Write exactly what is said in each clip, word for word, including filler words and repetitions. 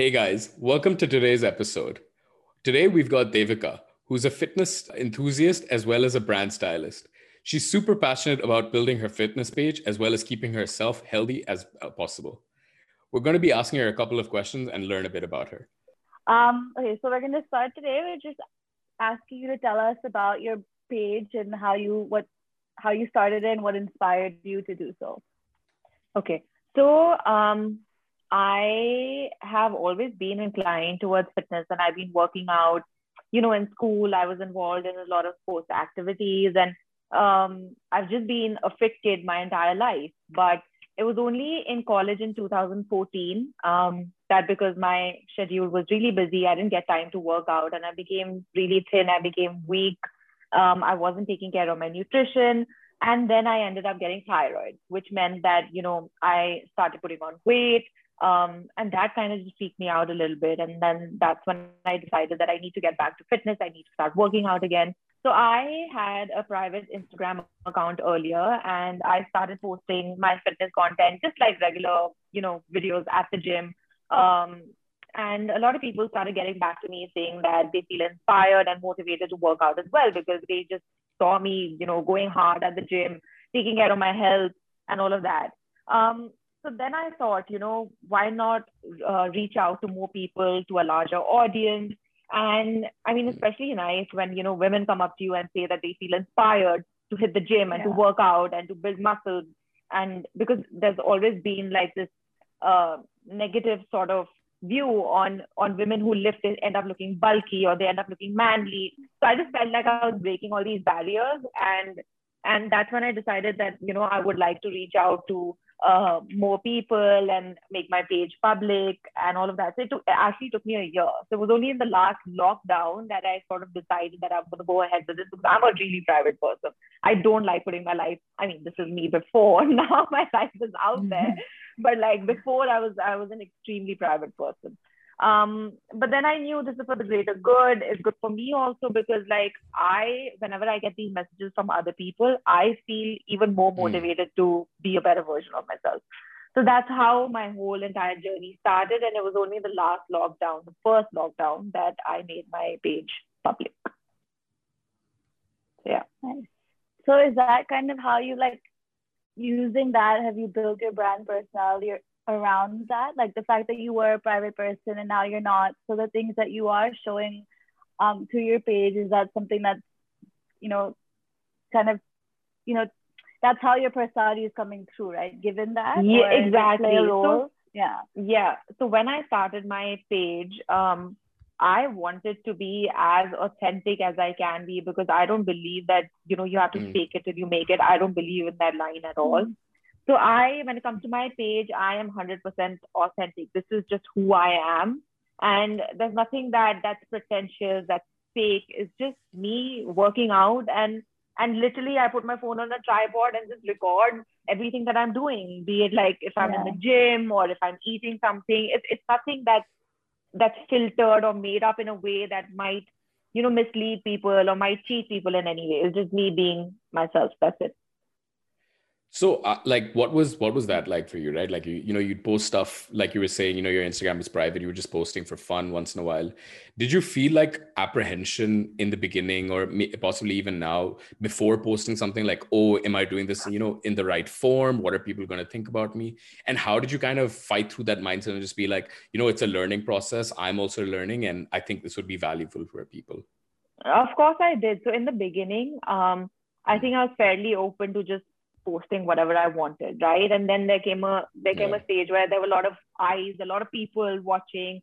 Hey guys, welcome to today's episode. Today we've got Devika, who's a fitness enthusiast as well as a brand stylist. She's super passionate about building her fitness page as well as keeping herself healthy as possible. We're going to be asking her a couple of questions and learn a bit about her. Um, okay, so we're going to start today. We're just asking you to tell us about your page and how you what how you started it and what inspired you to do so. Okay, so um, I have always been inclined towards fitness, and I've been working out. You know, in school, I was involved in a lot of sports activities, and um, I've just been a fit kid my entire life. But it was only in college in two thousand fourteen um, that because my schedule was really busy, I didn't get time to work out, and I became really thin. I became weak. Um, I wasn't taking care of my nutrition. And then I ended up getting thyroid, which meant that, you know, I started putting on weight. Um, and that kind of just freaked me out a little bit. And then that's when I decided that I need to get back to fitness. I need to start working out again. So I had a private Instagram account earlier, and I started posting my fitness content, just like regular, you know, videos at the gym. Um, and a lot of people started getting back to me saying that they feel inspired and motivated to work out as well, because they just saw me, you know, going hard at the gym, taking care of my health and all of that. Um, So then I thought, you know, why not uh, reach out to more people, to a larger audience? And I mean, especially nice when, you know, women come up to you and say that they feel inspired to hit the gym and yeah. to work out and to build muscle. And because there's always been like this uh, negative sort of view on, on women who lift, they end up looking bulky or they end up looking manly. So I just felt like I was breaking all these barriers. And, and that's when I decided that, you know, I would like to reach out to Uh, more people and make my page public and all of that. So it, took, it actually took me a year. So it was only in the last lockdown that I sort of decided that I'm going to go ahead with this, because I'm a really private person. I don't like putting my life. I mean, this is me before. Now my life is out there, but like before, I was I was an extremely private person. Um, but then I knew this is for the greater good. It's good for me also, because like I, whenever I get these messages from other people, I feel even more motivated mm. to be a better version of myself. So that's how my whole entire journey started. And it was only the last lockdown, the first lockdown, that I made my page public. Yeah. Nice. So is that kind of how you like using that? Have you built your brand personality or around that, like the fact that you were a private person and now you're not? So the things that you are showing um through your page, is that something that's, you know, kind of, you know, that's how your personality is coming through, right? Given that, yeah, exactly. So, yeah, yeah. So when I started my page, um, I wanted to be as authentic as I can be, because I don't believe that, you know, you have to mm. fake it till you make it. I don't believe in that line at all. Mm. So I, when it comes to my page, I am one hundred percent authentic. This is just who I am. And there's nothing that that's pretentious, that's fake. It's just me working out. And, and literally I put my phone on a tripod and just record everything that I'm doing. Be it like if I'm yeah. in the gym or if I'm eating something, it's, it's nothing that's, that's filtered or made up in a way that might, you know, mislead people or might cheat people in any way. It's just me being myself. That's it. So uh, like, what was, what was that like for you, right? Like, you, you know, you'd post stuff, like you were saying, you know, your Instagram is private. You were just posting for fun once in a while. Did you feel like apprehension in the beginning, or possibly even now, before posting something, like, oh, am I doing this, you know, in the right form? What are people going to think about me? And how did you kind of fight through that mindset and just be like, you know, it's a learning process. I'm also learning. And I think this would be valuable for people. Of course I did. So in the beginning, um, I think I was fairly open to just posting whatever I wanted, right? And then there came a there came yeah. a stage where there were a lot of eyes, a lot of people watching.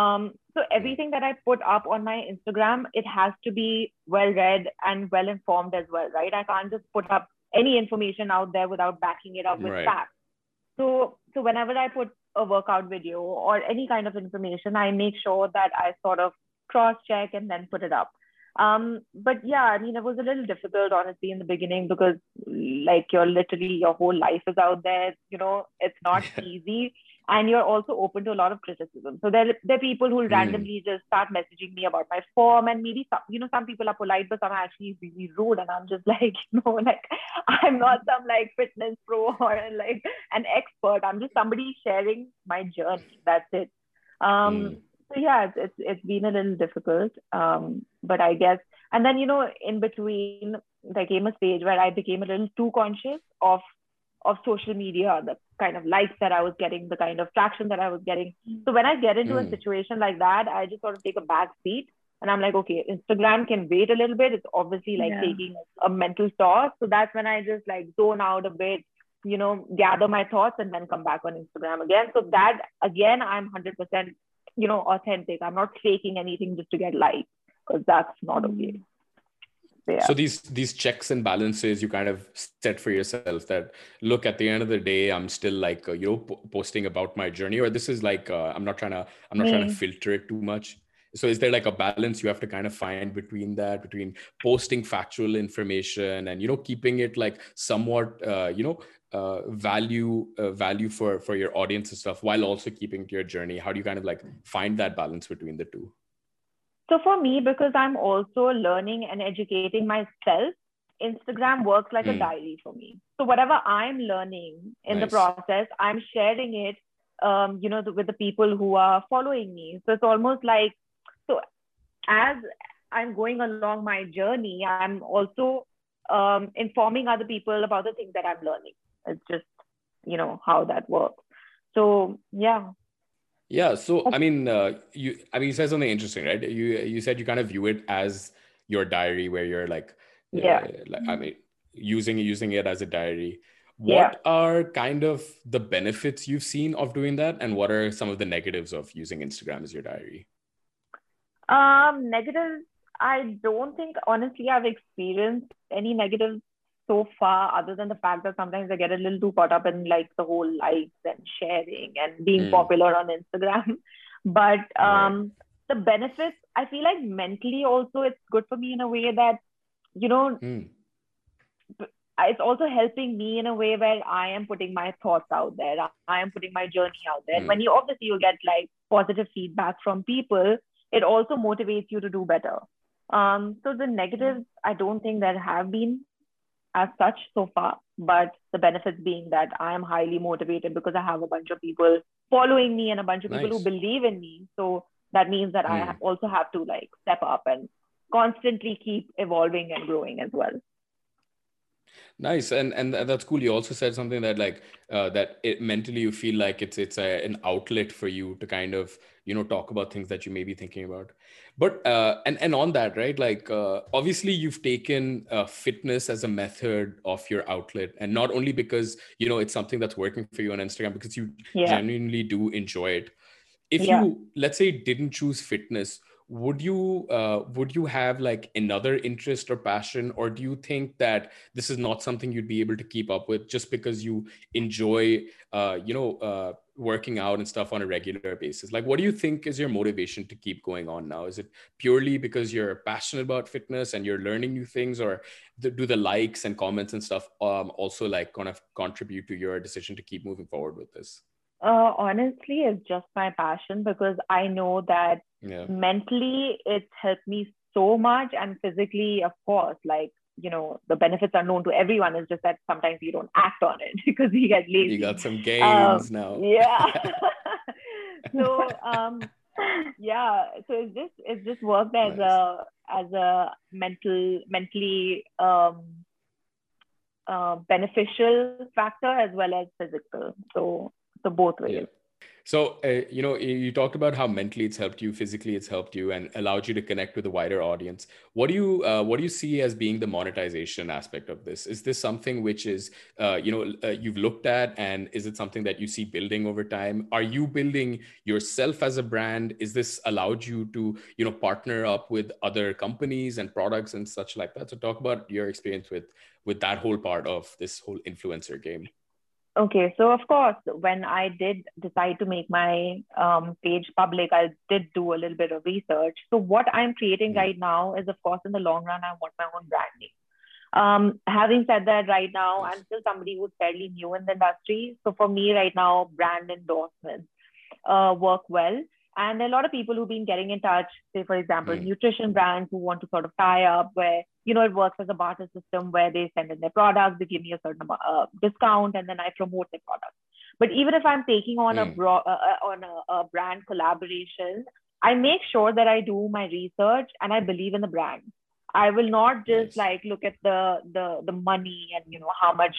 Um, so everything that I put up on my Instagram, it has to be well read and well informed as well, right? I can't just put up any information out there without backing it up with right. facts. So so whenever I put a workout video or any kind of information, I make sure that I sort of cross-check and then put it up. Um, but yeah, I mean, it was a little difficult, honestly, in the beginning, because like you're literally, your whole life is out there, you know, it's not yeah. easy. And you're also open to a lot of criticism. So there, there are people who mm. randomly just start messaging me about my form, and maybe some, you know, some people are polite, but some are actually really rude. And I'm just like, you know, like I'm not some like fitness pro or like an expert. I'm just somebody sharing my journey. That's it. Um, mm. So yeah, it's, it's it's been a little difficult, um, but I guess. And then, you know, in between, there came a stage where I became a little too conscious of of social media, the kind of likes that I was getting, the kind of traction that I was getting. So when I get into mm. a situation like that, I just sort of take a back seat. And I'm like, okay, Instagram can wait a little bit. It's obviously like yeah. taking a mental toss. So that's when I just like zone out a bit, you know, gather my thoughts and then come back on Instagram again. So that, again, I'm one hundred percent, you know, authentic. I'm not faking anything just to get likes, because that's not okay. So, yeah. so these these checks and balances you kind of set for yourself that, look, at the end of the day, I'm still like, uh, you know, po- posting about my journey, or this is like, uh, I'm not trying to, I'm not mm. trying to filter it too much. So is there like a balance you have to kind of find between that, between posting factual information and, you know, keeping it like somewhat, uh, you know, uh, value uh, value for, for your audience and stuff, while also keeping to your journey? How do you kind of like find that balance between the two? So for me, because I'm also learning and educating myself, Instagram works like mm. a diary for me. So whatever I'm learning in nice. the process, I'm sharing it, um, you know, with the people who are following me. So it's almost like, so as I'm going along my journey, I'm also um, informing other people about the things that I'm learning. It's just, you know, how that works. So, yeah. Yeah. So, I mean, uh, you, I mean, you said something interesting, right? You, you said you kind of view it as your diary, where you're like, yeah, uh, like, I mean, using, using it as a diary. What yeah. are kind of the benefits you've seen of doing that? And what are some of the negatives of using Instagram as your diary? Um, negatives, I don't think, honestly, I've experienced any negatives so far, other than the fact that sometimes I get a little too caught up in like the whole likes and sharing and being mm. popular on Instagram. But um, yeah. the benefits, I feel like mentally also, it's good for me in a way that, you know, mm. it's also helping me in a way where I am putting my thoughts out there. I am putting my journey out there. Mm. When you obviously you get like positive feedback from people, it also motivates you to do better. Um, so the negatives, I don't think there have been as such so far, but the benefits being that I am highly motivated because I have a bunch of people following me and a bunch of nice. people who believe in me. So that means that mm. I also have to like step up and constantly keep evolving and growing as well. Nice. And and that's cool. You also said something that like uh, that it mentally you feel like it's it's a, an outlet for you to kind of, you know, talk about things that you may be thinking about. But uh, and, and on that, right, like uh, obviously you've taken uh, fitness as a method of your outlet, and not only because, you know, it's something that's working for you on Instagram, because you yeah. genuinely do enjoy it. If yeah. you, let's say, didn't choose fitness, would you uh, would you have like another interest or passion, or do you think that this is not something you'd be able to keep up with just because you enjoy uh, you know uh, working out and stuff on a regular basis? Like, what do you think is your motivation to keep going on now? Is it purely because you're passionate about fitness and you're learning new things, or th- do the likes and comments and stuff um, also like kind of contribute to your decision to keep moving forward with this? Uh, honestly, it's just my passion, because I know that yeah. mentally it's helped me so much, and physically, of course, like, you know, the benefits are known to everyone. It's just that sometimes you don't act on it because you get lazy. You got some gains um, now. Yeah. so, um, yeah. So it's just it's just worked as nice. a as a mental mentally um, uh, beneficial factor as well as physical. So. So both ways. Yeah. So, uh, you know, you talked about how mentally it's helped you, physically it's helped you, and allowed you to connect with a wider audience. What do you, uh, what do you see as being the monetization aspect of this? Is this something which is, uh, you know, uh, you've looked at, and is it something that you see building over time? Are you building yourself as a brand? Is this allowed you to, you know, partner up with other companies and products and such like that? So talk about your experience with, with that whole part of this whole influencer game. Okay, so of course, when I did decide to make my um, page public, I did do a little bit of research. So what I'm creating mm-hmm. right now is, of course, in the long run, I want my own brand name. Um, having said that, right now, I'm still somebody who's fairly new in the industry. So for me right now, brand endorsements uh, work well. And there are a lot of people who've been getting in touch, say, for example, mm-hmm. nutrition brands who want to sort of tie up where, you know, it works as a barter system where they send in their products, they give me a certain uh, discount, and then I promote their product. But even if I'm taking on mm. a bro- uh, on a, a brand collaboration, I make sure that I do my research and I believe in the brand. I will not just yes. like look at the the the money and, you know, how much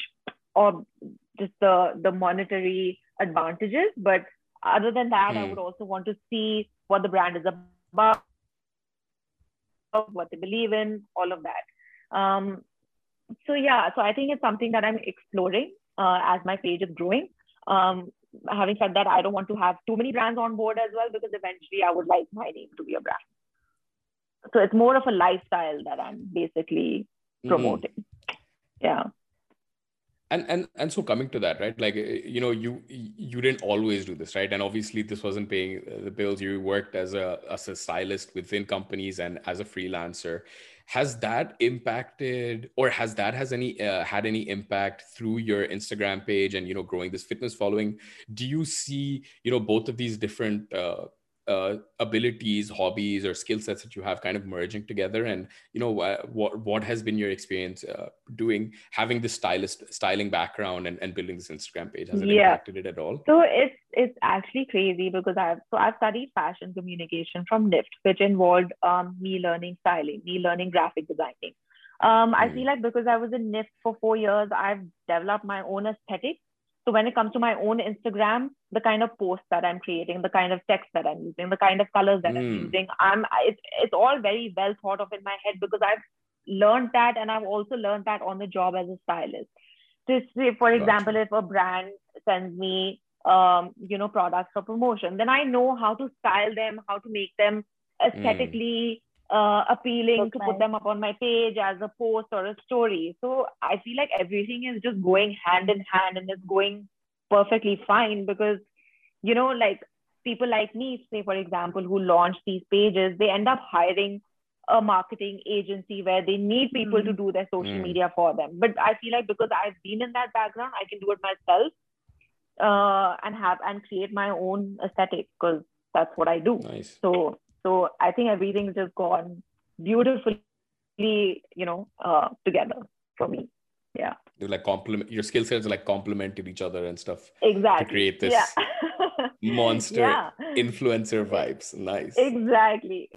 or just the the monetary advantages. But other than that, mm. I would also want to see what the brand is about, what they believe in, all of that. Um, so yeah, so I think it's something that I'm exploring uh, as my page is growing. Um, having said that, I don't want to have too many brands on board as well, because eventually I would like my name to be a brand. So it's more of a lifestyle that I'm basically promoting. Mm-hmm. Yeah. And, and and so coming to that, right, like, you know, you you didn't always do this, right? And obviously this wasn't paying the bills. You worked as a, as a stylist within companies and as a freelancer. Has that impacted, or has that has any uh, had any impact through your Instagram page and, you know, growing this fitness following? Do you see, you know, both of these different uh, uh, abilities, hobbies, or skill sets that you have kind of merging together? And, you know, wh- what what has been your experience uh, doing, having this stylist styling background and, and building this Instagram page? Has it yeah. impacted it at all? So it's it's actually crazy, because I've so I've studied fashion communication from N I F T, which involved um, me learning styling, me learning graphic designing. Um, mm. I feel like because I was in N I F T for four years, I've developed my own aesthetic. So when it comes to my own Instagram, the kind of posts that I'm creating, the kind of text that I'm using, the kind of colors that mm. I'm using, I'm it's, it's all very well thought of in my head, because I've learned that, and I've also learned that on the job as a stylist. So if, for example, gotcha. if a brand sends me, um, you know, products for promotion, then I know how to style them, how to make them aesthetically mm. uh, appealing, Look to nice. put them up on my page as a post or a story. So I feel like everything is just going hand in hand, and it's going perfectly fine, because, you know, like people like me, say, for example, who launch these pages, they end up hiring a marketing agency where they need people mm. to do their social mm. media for them. But I feel like because I've been in that background, I can do it myself uh, and have and create my own aesthetic, because that's what I do. Nice. So, so I think everything's just gone beautifully, you know, uh, together for me. Yeah. They're like complement your skill sets are like complemented each other and stuff. Exactly. To create this yeah. monster yeah. influencer vibes. Nice. Exactly.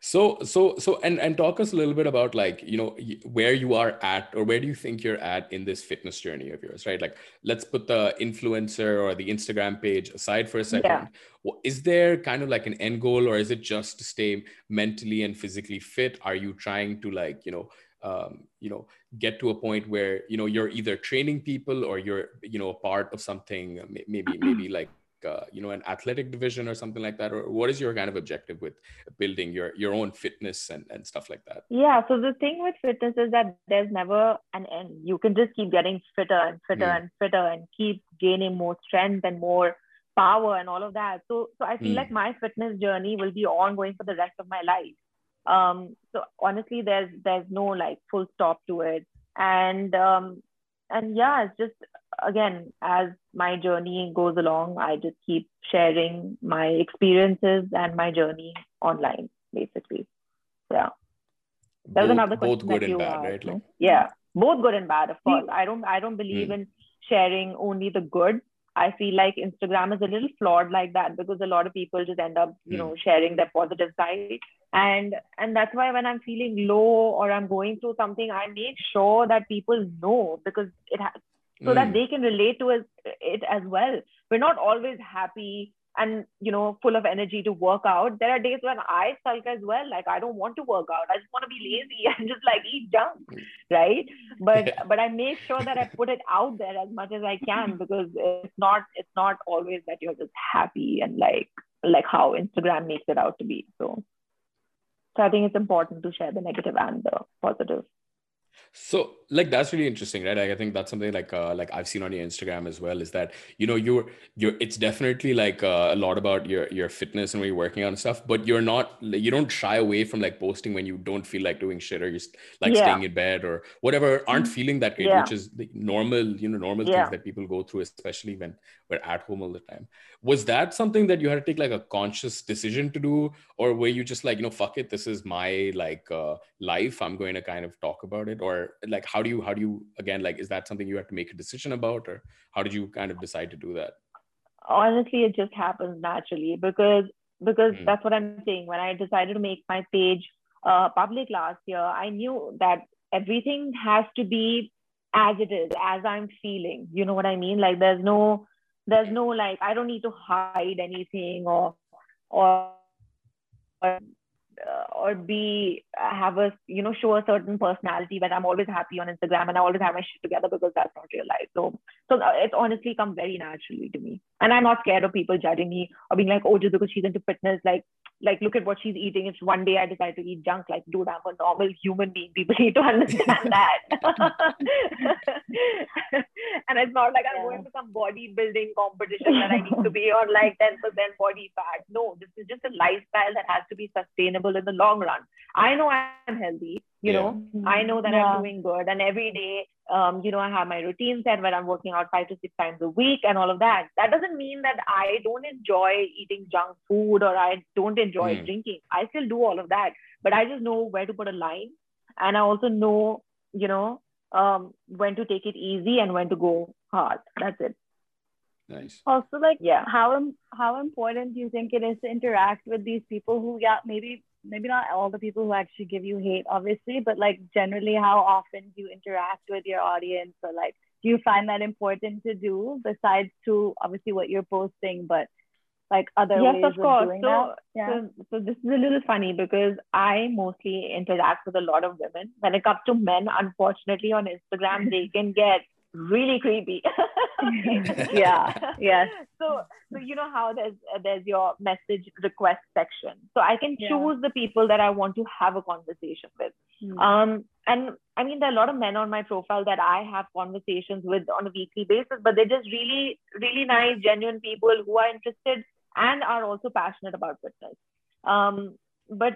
So, so, so, and, and talk us a little bit about, like, you know, where you are at, or where do you think you're at in this fitness journey of yours, right? Like, let's put the influencer or the Instagram page aside for a second. Yeah. Is there kind of like an end goal, or is it just to stay mentally and physically fit? Are you trying to, like, you know, um, you know, get to a point where, you know, you're either training people, or you're, you know, a part of something, maybe, maybe like, Uh, you know, an athletic division or something like that? Or what is your kind of objective with building your, your own fitness and, and stuff like that? Yeah. So the thing with fitness is that there's never an end. You can just keep getting fitter and fitter mm. and fitter, and keep gaining more strength and more power and all of that. So, so I feel mm. like my fitness journey will be ongoing for the rest of my life. Um, so honestly, there's, there's no like full stop to it. And, um, and yeah, it's just, again, as my journey goes along, I just keep sharing my experiences and my journey online, basically. Yeah. That was another question. Both good and bad, right? Like, yeah. Both good and bad, of course. I don't I don't believe hmm. in sharing only the good. I feel like Instagram is a little flawed like that, because a lot of people just end up, you hmm. know, sharing their positive side. And and that's why when I'm feeling low or I'm going through something, I make sure that people know, because it has so mm. that they can relate to it as well. We're not always happy and, you know, full of energy to work out. There are days when I sulk as well. Like, I don't want to work out. I just want to be lazy and just like eat junk, right? But yeah. but I make sure that I put it out there as much as I can, because it's not it's not always that you're just happy and like like how Instagram makes it out to be. So, so I think it's important to share the negative and the positive. So, like, that's really interesting, right? Like, I think that's something like uh, like I've seen on your Instagram as well, is that, you know, you're you're it's definitely like uh, a lot about your your fitness and where you're working on stuff, but you're not you don't shy away from like posting when you don't feel like doing shit, or you're like yeah. staying in bed or whatever, aren't feeling that great, yeah. which is the normal, you know, normal yeah. things that people go through, especially when we're at home all the time. Was that something that you had to take like a conscious decision to do? Or were you just like, you know, fuck it, this is my like uh, life, I'm going to kind of talk about it? Or like, how do you, how do you, again, like, is that something you had to make a decision about? Or how did you kind of decide to do that? Honestly, it just happens naturally because, because mm. that's what I'm saying. When I decided to make my page uh, public last year, I knew that everything has to be as it is, as I'm feeling, you know what I mean? Like there's no, there's no, like, I don't need to hide anything or, or, or, or be, have a, you know, show a certain personality, but I'm always happy on Instagram and I always have my shit together because that's not real life. So, so it's honestly come very naturally to me. And I'm not scared of people judging me or being like, oh, just because she's into fitness, like, like, look at what she's eating. If one day I decide to eat junk, like, dude, I'm a normal human being. People need to understand that. And it's not like I'm going to some bodybuilding competition that I need to be on like ten percent body fat. No, this is just a lifestyle that has to be sustainable in the long run. I know I'm healthy, you yeah. know, I know that yeah. I'm doing good. And every day, um, you know, I have my routine set where I'm working out five to six times a week and all of that. That doesn't mean that I don't enjoy eating junk food or I don't enjoy mm. drinking. I still do all of that, but I just know where to put a line. And I also know, you know, um, when to take it easy and when to go hard. That's it. Nice. Also, like, yeah, how, how important do you think it is to interact with these people who, yeah, maybe maybe not all the people who actually give you hate, obviously, but like generally how often do you interact with your audience? Or like, do you find that important to do besides to obviously what you're posting, but like other yes, ways of, course. Of doing so, that? Yeah. So, so this is a little funny because I mostly interact with a lot of women. When it comes to men, unfortunately on Instagram, they can get really creepy. yeah yeah so so you know how there's uh, there's your message request section, so I can yeah. choose the people that I want to have a conversation with. mm. Um and I mean, there are a lot of men on my profile that I have conversations with on a weekly basis, but they're just really really nice, genuine people who are interested and are also passionate about fitness. Um but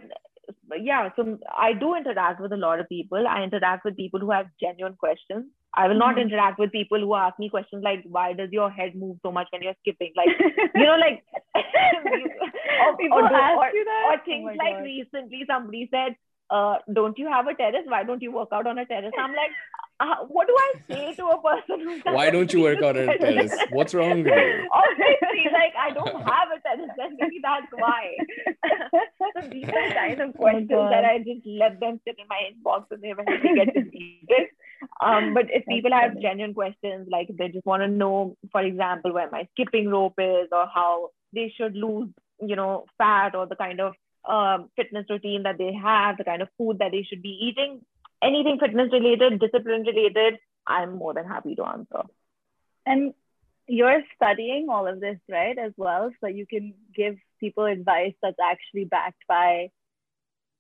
yeah, so I do interact with a lot of people. I interact with people who have genuine questions. I will not mm-hmm. interact with people who ask me questions like, why does your head move so much when you're skipping? Like, you know, like, or, people or, ask or, you that? Or things oh like God. Recently somebody said, uh, don't you have a terrace? Why don't you work out on a terrace? I'm like, uh, what do I say to a person? Who why don't you work out on a terrace? What's wrong with you? Obviously, like, I don't have a terrace. Then maybe that's why. So these are the kind of questions oh that I just let them sit in my inbox and they eventually get deleted. Um, but if people have genuine questions, like they just want to know, for example, where my skipping rope is or how they should lose, you know, fat or the kind of um, fitness routine that they have, the kind of food that they should be eating, anything fitness related, discipline related, I'm more than happy to answer. And you're studying all of this, right, as well, so you can give people advice that's actually backed by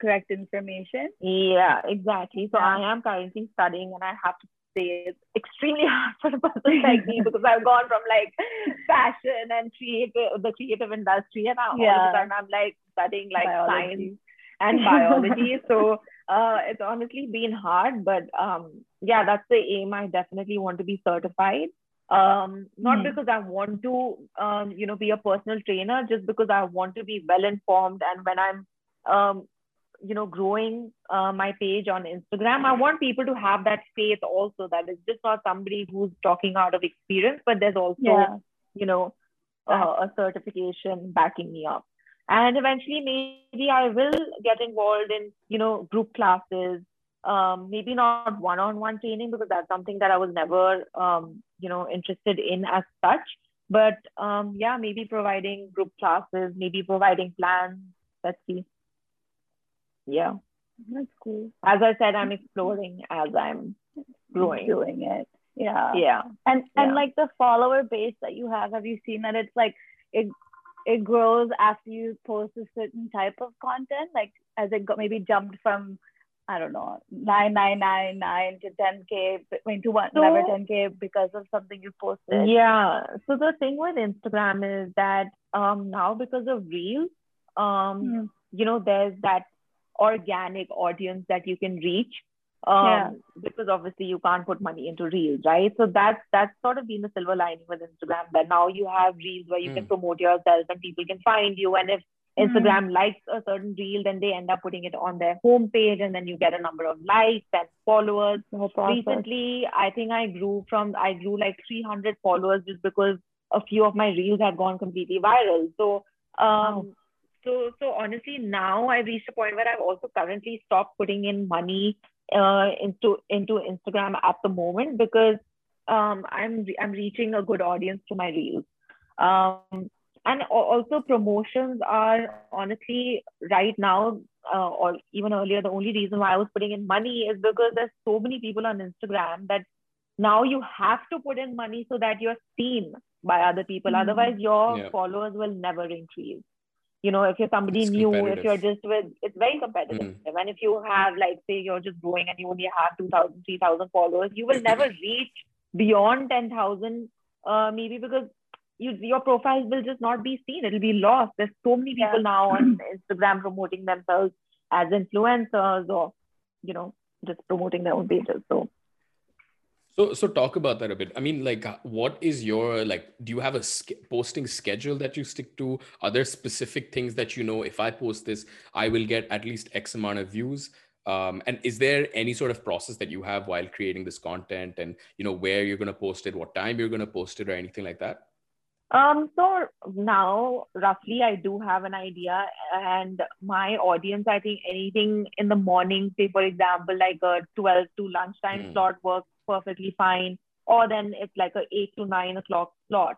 correct information. Yeah, exactly. So yeah. I am currently studying, and I have to say it's extremely hard for a person like me because I've gone from like fashion and creative, the creative industry, and now yeah. all of a sudden I'm like studying like biology. Science and biology. So uh, it's honestly been hard, but um, yeah, that's the aim. I definitely want to be certified. Um, not mm. because I want to, um, you know, be a personal trainer, just because I want to be well informed, and when I'm um, you know, growing uh, my page on Instagram, I want people to have that faith also that it's just not somebody who's talking out of experience, but there's also, yeah. you know, uh, a certification backing me up. And eventually maybe I will get involved in, you know, group classes, um, maybe not one-on-one training because that's something that I was never, um, you know, interested in as such. But um, yeah, maybe providing group classes, maybe providing plans. Let's see. Yeah, that's cool. As I said, I'm exploring as I'm growing, doing it. Yeah, yeah. And and yeah. like the follower base that you have, have you seen that it's like it it grows after you post a certain type of content? Like as it got maybe jumped from, I don't know, nine nine nine nine to ten K, went to one so, never ten K because of something you posted. Yeah. So the thing with Instagram is that um now because of Reels, um mm. you know, there's that organic audience that you can reach. um, yeah. because obviously you can't put money into Reels, right? So that's, that's sort of been the silver lining with Instagram, that now you have Reels where you mm. can promote yourself and people can find you. And if Instagram mm. likes a certain reel, then they end up putting it on their homepage, and then you get a number of likes and followers. Recently, I think I grew from, I grew like three hundred followers just because a few of my reels had gone completely viral. So, um, so, so honestly, now I've reached a point where I've also currently stopped putting in money uh, into into Instagram at the moment, because um, I'm I'm reaching a good audience through my reels. Um, And also promotions are honestly right now, uh, or even earlier, the only reason why I was putting in money is because there's so many people on Instagram that now you have to put in money so that you're seen by other people. Mm-hmm. Otherwise, your yeah. followers will never increase. You know, if you're somebody it's new, if you're just with, it's very competitive. Mm. And if you have, like, say you're just growing and you only have two thousand, three thousand followers, you will never reach beyond ten thousand, uh, maybe, because You, your profile will just not be seen. It'll be lost. There's so many people yeah. now on Instagram promoting themselves as influencers, or, you know, just promoting their own pages. So, so, so talk about that a bit. I mean, like, what is your, like, do you have a sk- posting schedule that you stick to? Are there specific things that, you know, if I post this, I will get at least X amount of views? Um, and is there any sort of process that you have while creating this content, and, you know, where you're going to post it, what time you're going to post it, or anything like that? Um, so now roughly I do have an idea, and my audience, I think anything in the morning, say for example, like a twelve to lunchtime mm. slot works perfectly fine. Or then it's like a eight to nine o'clock slot.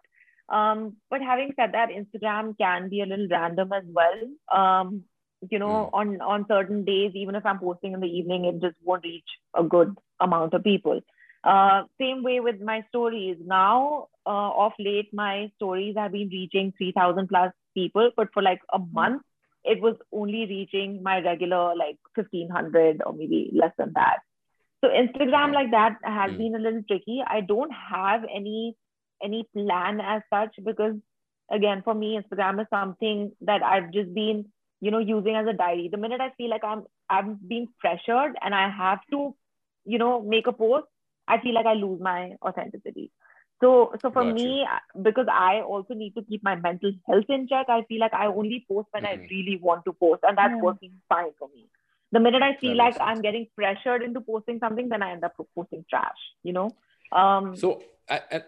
Um, but having said that, Instagram can be a little random as well. Um, you know, mm. on, on certain days, even if I'm posting in the evening, it just won't reach a good amount of people. Uh, same way with my stories. Now, uh, of late, my stories have been reaching three thousand plus people, but for like a month, it was only reaching my regular like fifteen hundred or maybe less than that. So Instagram like that has mm. been a little tricky. I don't have any, any plan as such, because again, for me, Instagram is something that I've just been, you know, using as a diary. The minute I feel like I'm, I'm being pressured and I have to, you know, make a post, I feel like I lose my authenticity. So, so for Got me, you. because I also need to keep my mental health in check, I feel like I only post when mm-hmm. I really want to post, and that's mm. working fine for me. The minute I feel that like I'm sense. getting pressured into posting something, then I end up posting trash, you know? Um, so, I, I,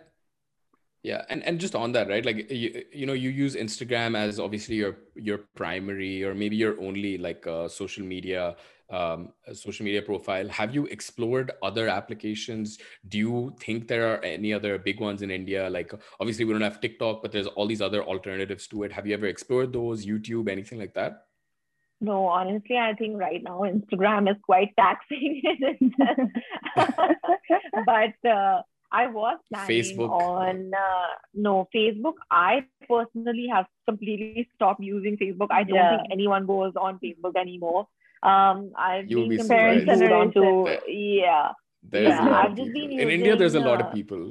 yeah. And, and just on that, right? Like, you, you know, you use Instagram as obviously your, your primary, or maybe your only like uh, social media um a social media profile. Have you explored other applications? Do you think there are any other big ones in India? Like, obviously we don't have TikTok, but there's all these other alternatives to it. Have you ever explored those? YouTube, anything like that? No, honestly, I think right now Instagram is quite taxing. But uh, I was planning Facebook. on uh, no Facebook. I personally have completely stopped using Facebook. I don't yeah. think anyone goes on Facebook anymore. Um, I've You'll been be comparing to there, yeah. There's yeah, a lot I've just been using, in India. There's a lot of people.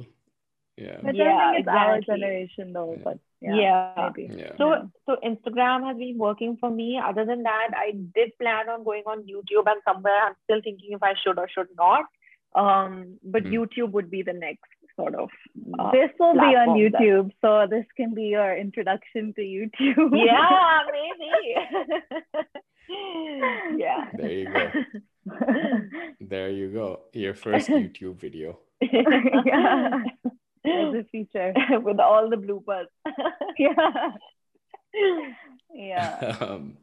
Yeah, but yeah, I think it's exactly. our generation though. Yeah. But yeah, yeah. Maybe. yeah. So, yeah. so Instagram has been working for me. Other than that, I did plan on going on YouTube, and somewhere I'm still thinking if I should or should not. Um, but mm-hmm. YouTube would be the next sort of. Uh, this will be on YouTube, then. So this can be your introduction to YouTube. Yeah, maybe. Yeah, there you go. There you go. Your first YouTube video. Yeah, as a feature with all the bloopers. Yeah, yeah. Um,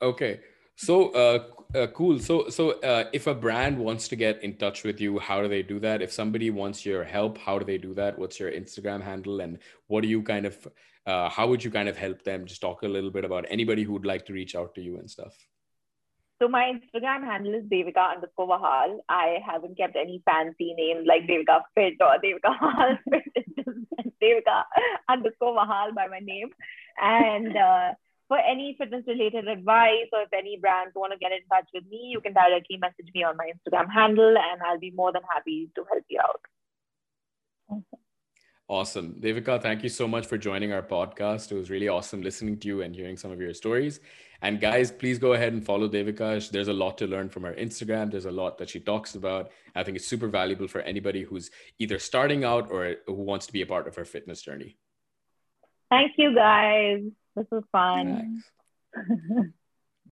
okay, so uh, uh, cool. So, so uh, if a brand wants to get in touch with you, how do they do that? If somebody wants your help, how do they do that? What's your Instagram handle, and what do you kind of? Uh, how would you kind of help them? Just talk a little bit about anybody who would like to reach out to you and stuff. So my Instagram handle is Devika underscore Vahal. I haven't kept any fancy names like Devika Fit or Devika Vahal Fit. It's just Devika underscore Vahal by my name. And uh, for any fitness related advice, or if any brands want to get in touch with me, you can directly message me on my Instagram handle, and I'll be more than happy to help you out. Okay. Awesome. Devika, thank you so much for joining our podcast. It was really awesome listening to you and hearing some of your stories. And guys, please go ahead and follow Devika. There's a lot to learn from her Instagram. There's a lot that she talks about. I think it's super valuable for anybody who's either starting out or who wants to be a part of her fitness journey. Thank you, guys. This was fun.